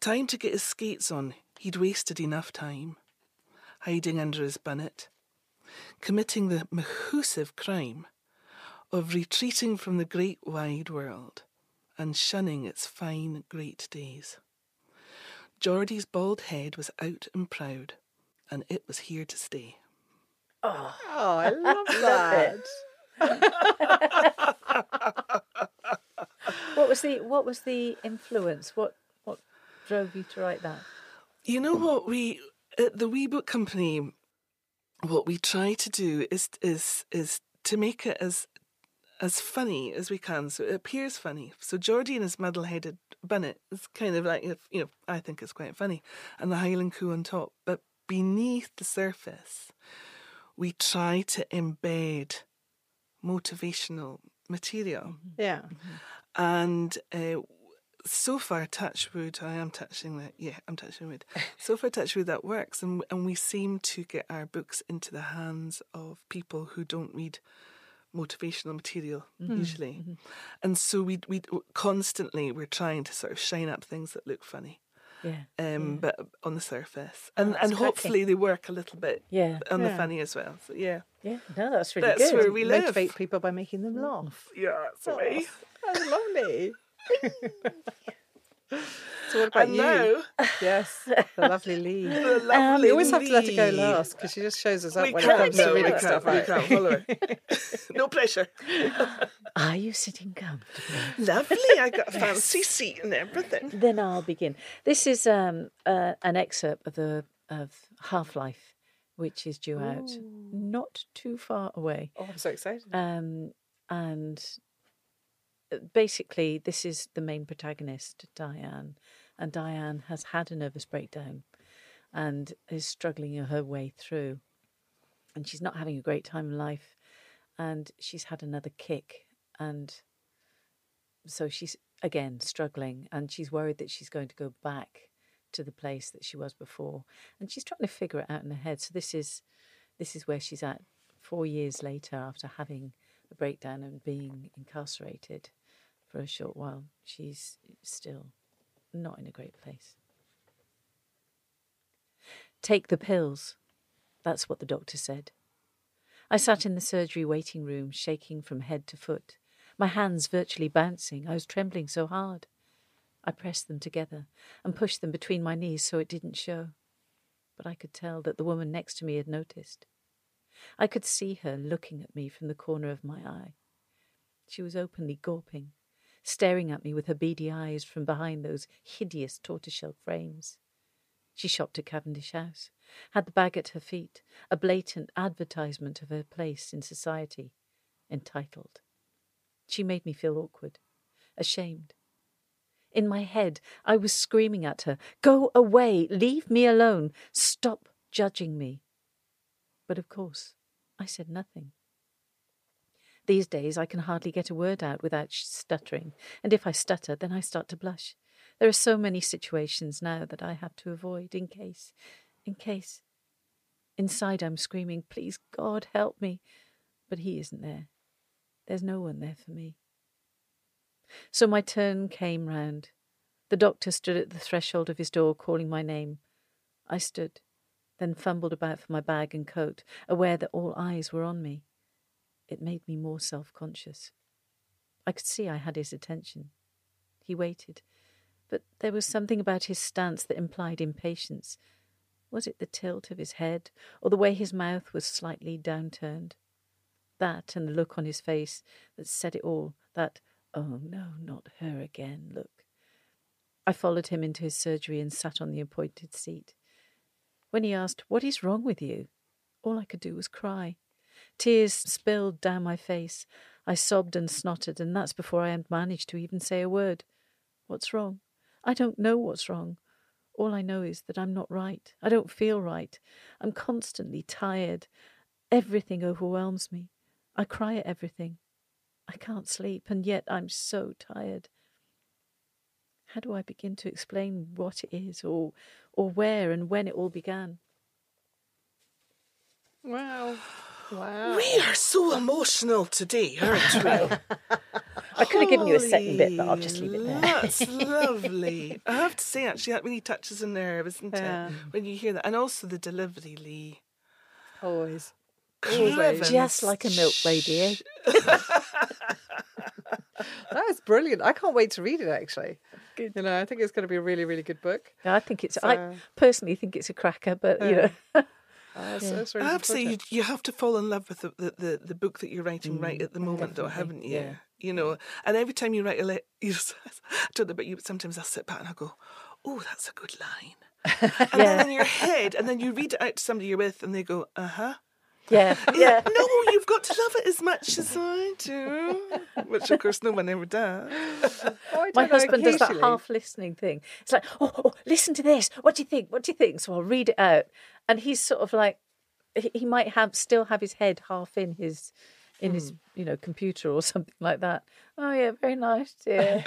Time to get his skates on. He'd wasted enough time, hiding under his bunnet, committing the mahoosive crime of retreating from the great wide world and shunning its fine great days. Geordie's bald head was out and proud, and it was here to stay. Oh I love that. What was the influence? What drove you to write that? You know what, we at the Wee Book Company, what we try to do is to make it as funny as we can, so it appears funny. So Geordie and his muddle-headed bunnet is kind of like, you know, I think it's quite funny, and the Highland coo on top. But beneath the surface, we try to embed motivational material. Yeah. And so far, touch wood, I'm touching wood. So far, touch wood, that works. And we seem to get our books into the hands of people who don't read motivational material, usually. Mm-hmm. And so we constantly, we're trying to sort of shine up things that look funny. Yeah, but on the surface, and hopefully they work a little bit on the funny as well. So no, that's really good. That's where we live. Motivate people by making them laugh. Yeah, that's me. That's lovely. So what about you? Yes, the lovely Leigh. We always have to let her go last because she just shows us up when it comes to reading stuff. We can't follow her. No pressure. Are you sitting comfortably? Lovely. I got a fancy seat and everything. Then I'll begin. This is an excerpt of Half-Life, which is due out not too far away. Oh, I'm so excited. And basically, this is the main protagonist, Diane, and Diane has had a nervous breakdown and is struggling her way through. And she's not having a great time in life, and she's had another kick. And so she's, again, struggling, and she's worried that she's going to go back to the place that she was before. And she's trying to figure it out in her head. So this is where she's at 4 years later after having a breakdown and being incarcerated for a short while. She's still not in a great place. Take the pills. That's what the doctor said. I sat in the surgery waiting room, shaking from head to foot, my hands virtually bouncing. I was trembling so hard. I pressed them together and pushed them between my knees so it didn't show. But I could tell that the woman next to me had noticed. I could see her looking at me from the corner of my eye. She was openly gawping, staring at me with her beady eyes from behind those hideous tortoiseshell frames. She shopped at Cavendish House, had the bag at her feet, a blatant advertisement of her place in society, entitled. She made me feel awkward, ashamed. In my head, I was screaming at her, "Go away, leave me alone, stop judging me." But of course, I said nothing. These days I can hardly get a word out without stuttering, and if I stutter, then I start to blush. There are so many situations now that I have to avoid in case. Inside I'm screaming, "Please, God, help me." But he isn't there. There's no one there for me. So my turn came round. The doctor stood at the threshold of his door, calling my name. I stood, then fumbled about for my bag and coat, aware that all eyes were on me. It made me more self-conscious. I could see I had his attention. He waited, but there was something about his stance that implied impatience. Was it the tilt of his head, or the way his mouth was slightly downturned? That and the look on his face that said it all, that, "Oh no, not her again," look. I followed him into his surgery and sat on the appointed seat. When he asked, "What is wrong with you?" all I could do was cry. Tears spilled down my face. I sobbed and snotted, and that's before I had managed to even say a word. What's wrong? I don't know what's wrong. All I know is that I'm not right. I don't feel right. I'm constantly tired. Everything overwhelms me. I cry at everything. I can't sleep, and yet I'm so tired. How do I begin to explain what it is or where and when it all began? Wow. We are so emotional today, aren't we? I could have given you a second bit, but I'll just leave it there. That's lovely. I have to say, actually, that really touches a nerve, isn't it? When you hear that. And also the delivery, Leigh. Always. Criven. Just like a milk lady, eh? That is brilliant. I can't wait to read it, actually. Good. You know, I think it's going to be a really, really good book. Yeah, I think it's. So, I personally think it's a cracker, but you know. That's really absolutely. You have to fall in love with the book that you're writing right at the moment, though, haven't you? Yeah. You know, and every time you write a letter, I don't know about you, but sometimes I'll sit back and I'll go, "Oh, that's a good line," and then in your head, and then you read it out to somebody you're with, and they go, Yeah. No, you've got to love it as much as I do. Which, of course, no one ever does. My husband does that half-listening thing. It's like, oh, listen to this. What do you think? What do you think? So I'll read it out. And he's sort of like, he might have his head half in his in his, you know, computer or something like that. Oh, yeah, very nice, dear.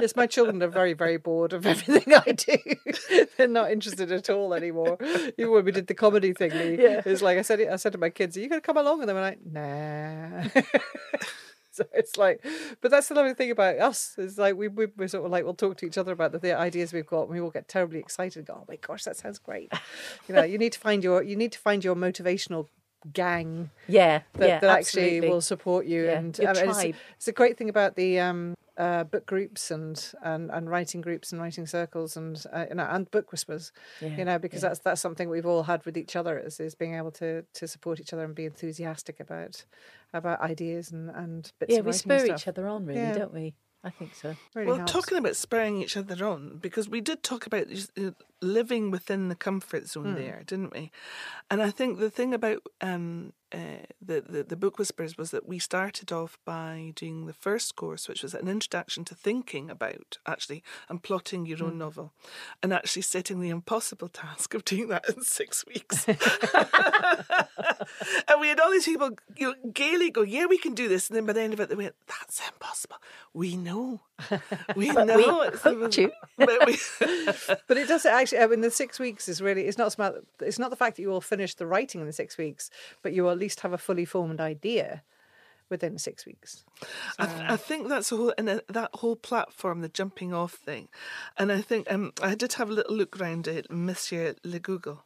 Yes, my children are very, very bored of everything I do. They're not interested at all anymore. Even when we did the comedy thing, yeah. It was like I said to my kids, are you going to come along? And they were like, nah. So it's like, but that's the lovely thing about us. It's like we're sort of like, we'll talk to each other about the ideas we've got, and we all get terribly excited and go, oh my gosh, that sounds great. You know, you need to find your motivational gang. Yeah, that actually absolutely. Will support you. Yeah. And your tribe. It's a great thing about the book groups and writing groups and writing circles and book whispers, yeah, you know, because that's something we've all had with each other is being able to support each other and be enthusiastic about ideas and bits. Yeah, of we spur stuff. Each other on, really, yeah. Don't we? I think so. Really well, helps. Talking about spurring each other on, because we did talk about living within the comfort zone there, didn't we? And I think the thing about the Book Whisperers was that we started off by doing the first course, which was an introduction to thinking about, actually, and plotting your own novel, and actually setting the impossible task of doing that in 6 weeks. And we had all these people, you know, gaily go, yeah, we can do this. And then by the end of it, they went, that's impossible. We know. We but know. We hope to. But it does actually, I mean, the 6 weeks is really, it's not the fact that you all finish the writing in the 6 weeks, but you will at least have a fully formed idea within 6 weeks. So. I think that's that whole platform, the jumping off thing. And I think I did have a little look round at Monsieur Le Google.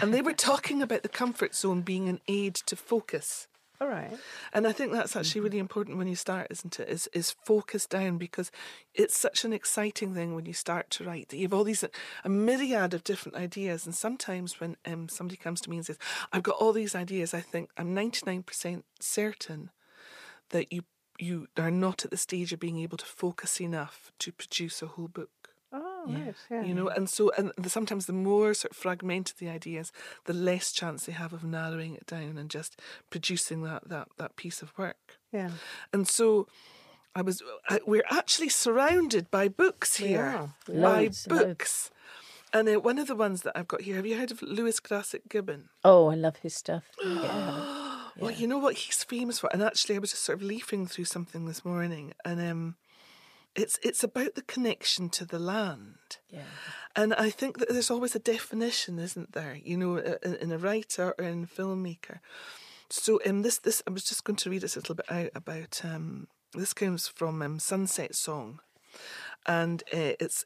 And they were talking about the comfort zone being an aid to focus. All right. And I think that's actually really important when you start, isn't it? Is focus down, because it's such an exciting thing when you start to write that you have all these, a myriad of different ideas. And sometimes when somebody comes to me and says, I've got all these ideas, I think I'm 99% certain that you are not at the stage of being able to focus enough to produce a whole book. Oh, yeah. Nice, yeah. You know, and sometimes the more sort of fragmented the ideas, the less chance they have of narrowing it down and just producing that piece of work. Yeah. And so we're actually surrounded by books here. Yeah. Loads, by books. Loads. And one of the ones that I've got here, have you heard of Lewis Grassic Gibbon? Oh, I love his stuff. Yeah. Well, you know what he's famous for? And actually, I was just sort of leafing through something this morning, and it's about the connection to the land. Yeah. And I think that there's always a definition, isn't there, you know, in a writer or in a filmmaker. So this I was just going to read us a little bit out about, this comes from Sunset Song. And it's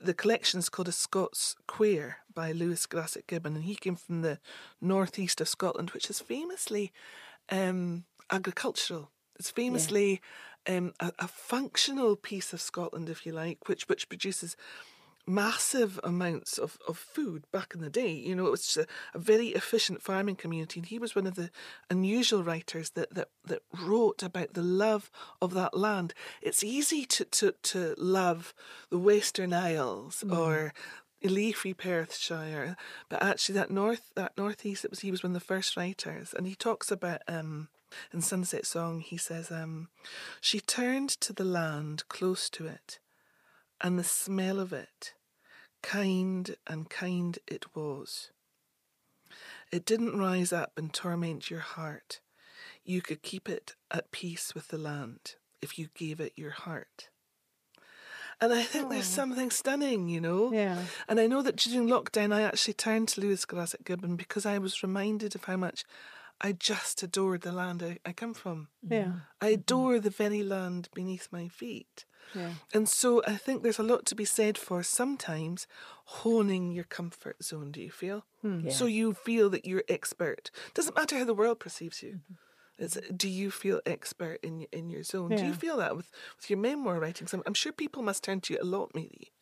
the collection's called A Scots Quair by Lewis Grassic Gibbon. And he came from the northeast of Scotland, which is famously agricultural. It's famously... Yeah. A functional piece of Scotland, if you like, which produces massive amounts of food back in the day. You know, it was just a very efficient farming community. And he was one of the unusual writers that wrote about the love of that land. It's easy to love the Western Isles or Leigh Free Perthshire, but actually that northeast, he was one of the first writers. And he talks about... In Sunset Song, he says, she turned to the land close to it, and the smell of it, kind and kind it was. It didn't rise up and torment your heart. You could keep it at peace with the land if you gave it your heart. And I think there's something stunning, you know. Yeah. And I know that during lockdown, I actually turned to Lewis Grassic Gibbon because I was reminded of how much I just adored the land I come from. Yeah, I adore the very land beneath my feet. Yeah. And so I think there's a lot to be said for sometimes honing your comfort zone, do you feel? Yeah. So you feel that you're expert. Doesn't matter how the world perceives you. It's, do you feel expert in your zone? Yeah. Do you feel that with your memoir writing? So I'm sure people must turn to you a lot, maybe,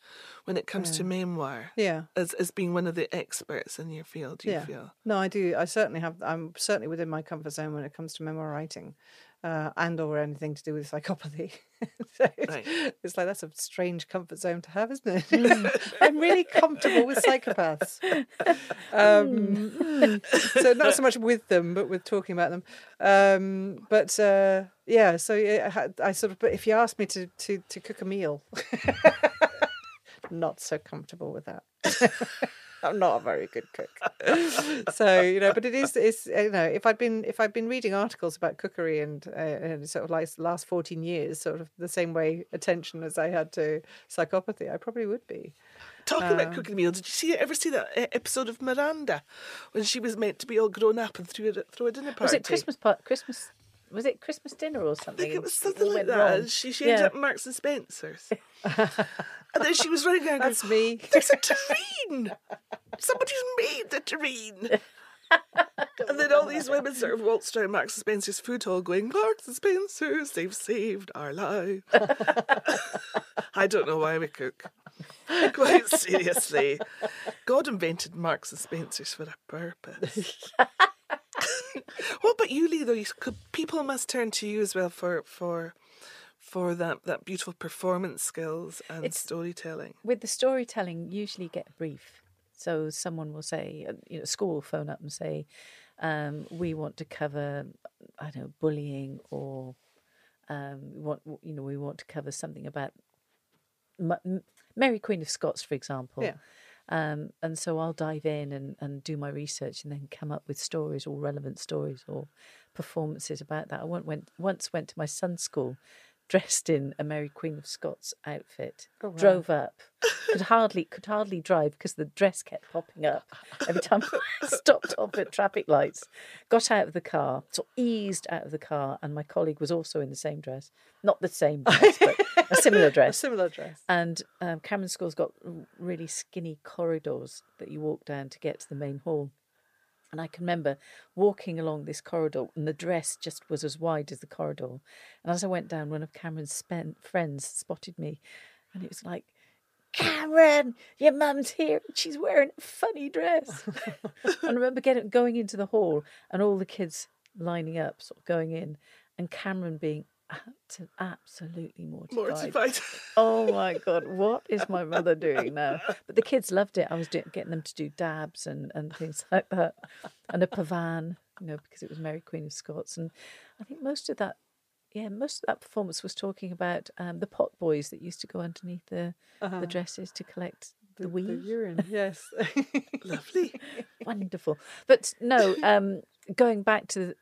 when it comes to memoir. Yeah, as being one of the experts in your field. Do you feel? No, I do. I certainly have. I'm certainly within my comfort zone when it comes to memoir writing, and or anything to do with psychopathy. So it's like, that's a strange comfort zone to have, isn't it? I'm really comfortable with psychopaths. So not so much with them, but with talking about them. I sort of. But if you ask me to cook a meal, not so comfortable with that. I'm not a very good cook. So, you know, but it is, it's, you know, if I'd been reading articles about cookery and sort of like last 14 years, sort of the same way attention as I had to psychopathy, I probably would be. Talking about cooking meals, did you ever see that episode of Miranda when she was meant to be all grown up and threw a dinner party? Was it Christmas? Was it Christmas dinner or something? I think it was something like that. Wrong. She ended up at Marks and Spencer's. And then she was running around going, "That's me. There's a tureen. Somebody's made the tureen." And then all these women sort of waltzed around Marks and Spencer's food hall going, "Marks and Spencer's, they've saved our life." I don't know why we cook. Quite seriously. God invented Marks and Spencer's for a purpose. What about you, Leigh, though? People must turn to you as well for that beautiful performance skills and storytelling. With the storytelling, usually get a brief. So someone will say, you know, school will phone up and say, we want to cover, I don't know, bullying, or we want to cover something about Mary, Queen of Scots, for example. Yeah. And so I'll dive in and do my research and then come up with stories, or relevant stories or performances about that. I once went to my son's school dressed in a Mary Queen of Scots outfit. Oh, wow. Drove up, could hardly drive because the dress kept popping up every time I stopped off at traffic lights. Got out of the car, so eased out of the car, and my colleague was also in the same dress. Not the same dress, but a similar dress. And Cameron School's got really skinny corridors that you walk down to get to the main hall. And I can remember walking along this corridor, and the dress just was as wide as the corridor. And as I went down, one of Cameron's friends spotted me, and it was like, "Cameron, your mum's here, and she's wearing a funny dress." And I remember going into the hall and all the kids lining up, sort of going in, and Cameron being absolutely mortified. Oh my God, what is my mother doing now? But the kids loved it. I was getting them to do dabs and things like that, and a pavan, you know, because it was Mary Queen of Scots. And I think most of that performance was talking about the pot boys that used to go underneath the dresses to collect the wee. The urine, yes. Lovely. Wonderful. But no, going back to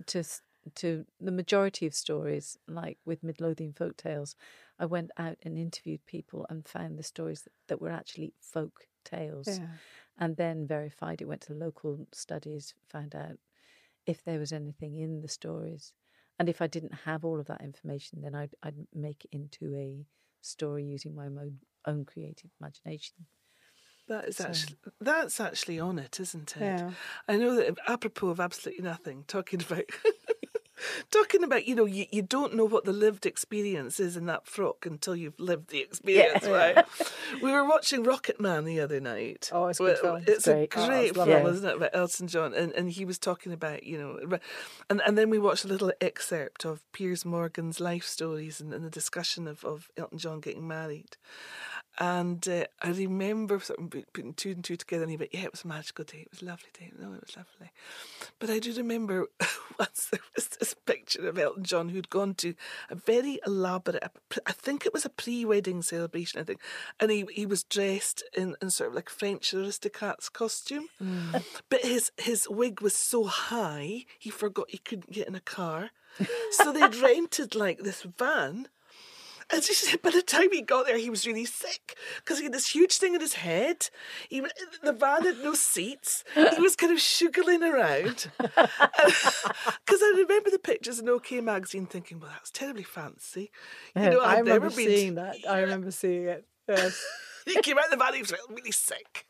the majority of stories, like with Midlothian Folk Tales, I went out and interviewed people and found the stories that were actually folk tales, and then verified it, went to local studies, found out if there was anything in the stories. And if I didn't have all of that information, then I'd make it into a story using my own creative imagination. That's actually on it, isn't it? Yeah. I know that, apropos of absolutely nothing, talking about, you know, you don't know what the lived experience is in that frock until you've lived the experience, right? We were watching Rocket Man the other night. Oh, it's a good film. It's a great film, isn't it, about Elton John? And he was talking about, you know... And then we watched a little excerpt of Piers Morgan's life stories and the discussion of Elton John getting married. And I remember sort of putting two and two together, and he went, "Yeah, it was a magical day. It was a lovely day. No, it was lovely." But I do remember once there was this picture of Elton John who'd gone to a very elaborate, I think it was a pre-wedding celebration, I think, and he was dressed in sort of like French aristocrat's costume, but his wig was so high he forgot he couldn't get in a car, so they'd rented like this van. And she said by the time he got there, he was really sick because he had this huge thing in his head. The van had no seats. He was kind of shuggling around. Because I remember the pictures in OK magazine thinking, well, that's terribly fancy. You know, I've never been seeing that. I remember seeing it. Yes. He came out of the van, he was really sick.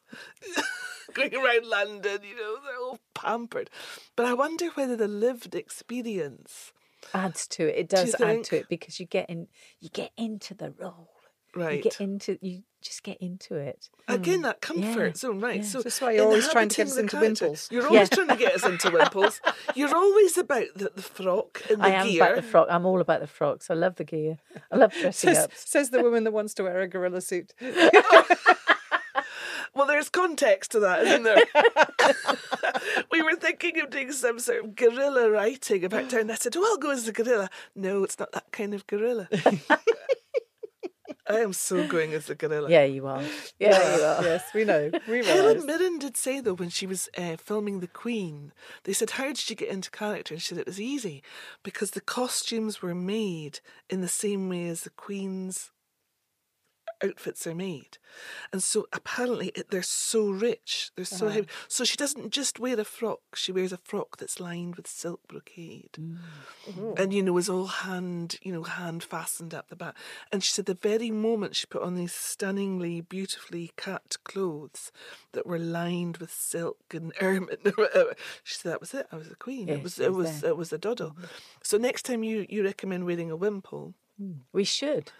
Going around London, you know, they're all pampered. But I wonder whether the lived experience... adds to it. It does add to it because you get into the role. Right. You just get into it. Again, that comfort zone, right? Yeah. So that's why you're always trying to get us into Wimples. You're always trying to get us into Wimples. You're always about the frock and the gear. I am about the frock. I'm all about the frocks. I love the gear. I love dressing up. Says the woman that wants to wear a gorilla suit. Well, there's context to that, isn't there? We were thinking of doing some sort of guerrilla writing about town. I said, "Oh, I'll go as a guerrilla." No, it's not that kind of guerrilla. I am so going as a gorilla. Yeah, you are. Yeah, you are. Yes, we know. We Helen Mirren did say, though, when she was filming The Queen, they said, how did you get into character? And she said, it was easy, because the costumes were made in the same way as the Queen's outfits are made. And so apparently they're so rich. They're so heavy. So she doesn't just wear a frock. She wears a frock that's lined with silk brocade. And, you know, is all hand fastened up the back. And she said the very moment she put on these stunningly, beautifully cut clothes that were lined with silk and ermine, she said, that was it. I was the queen. Yes, it was a doddle. So next time you recommend wearing a wimple. We should.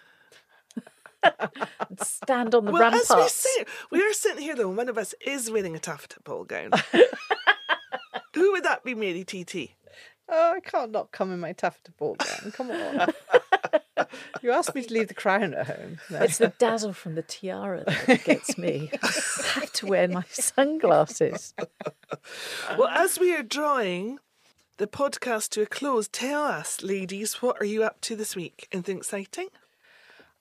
Stand on the ramparts. As we are sitting here, though, one of us is wearing a taffeta gown. Who would that be, Mary TT? Oh, I can't not come in my taffeta gown. Come on. You asked me to leave the crown at home. No. It's the dazzle from the tiara that gets me. I have to wear my sunglasses. Well, as we are drawing the podcast to a close, tell us, ladies, what are you up to this week? Anything exciting?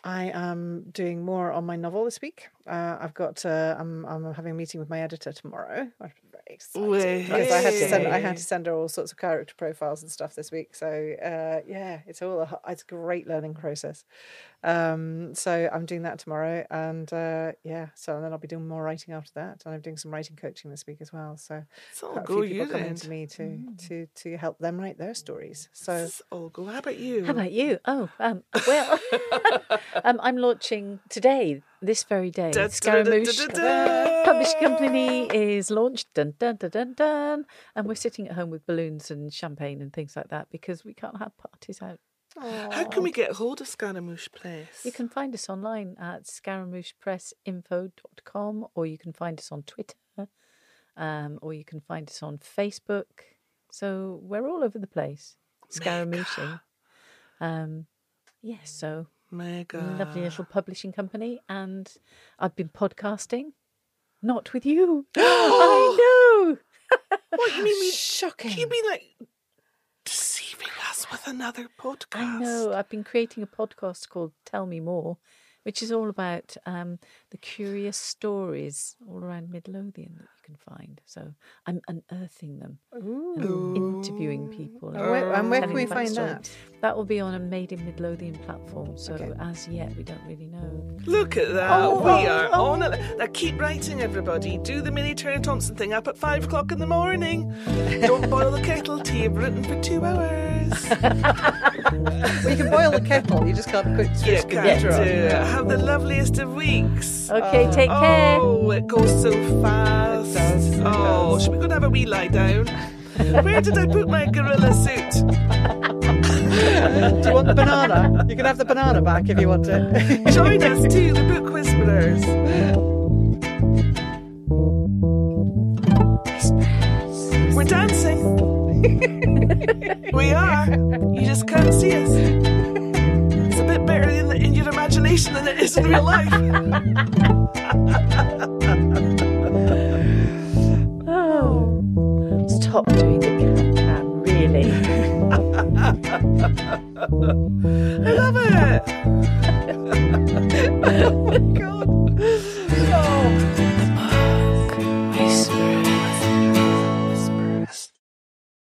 I am doing more on my novel this week. I'm having a meeting with my editor tomorrow. I'm very excited because I had to send her all sorts of character profiles and stuff this week. So it's a great learning process. So I'm doing that tomorrow, and then I'll be doing more writing after that. And I'm doing some writing coaching this week as well. So quite a few people coming to me to help them write their stories. So this is all go. How about you? Oh, well. I'm launching today, this very day. Scaramouche Publishing Company is launched. Dun, dun, dun, dun, dun. And we're sitting at home with balloons and champagne and things like that because we can't have parties out. Aww. How can we get hold of Scaramouche Press? You can find us online at ScaramouchePressInfo.com, or you can find us on Twitter, or you can find us on Facebook. So we're all over the place, scaramouching. Mega. Lovely little publishing company, and I've been podcasting, not with you. I know. What you mean? Shocking. You mean like deceiving us with another podcast? I know. I've been creating a podcast called "Tell Me More," which is all about the curious stories all around Midlothian that you can find. So I'm unearthing them, and interviewing people. And where can we find that? That will be on a Made in Midlothian platform. So as yet, we don't really know. Look at that. We are on it. Now keep writing, everybody. Do the Mary Turner Thompson thing up at 5:00 in the morning. Don't boil the kettle till you've written for 2 hours. Well, you can boil the kettle. You just can't cook. Have the loveliest of weeks. Okay, take care. Oh, it goes so fast. It does. Oh, should we go and have a wee lie down? Where did I put my gorilla suit? Do you want the banana? You can have the banana back if you want it. Join us too, the Book Whisperers. Whisperers. We're dancing. We are. You just can't see us. Better in your imagination than it is in real life. Oh, stop doing the cat, really. I love it.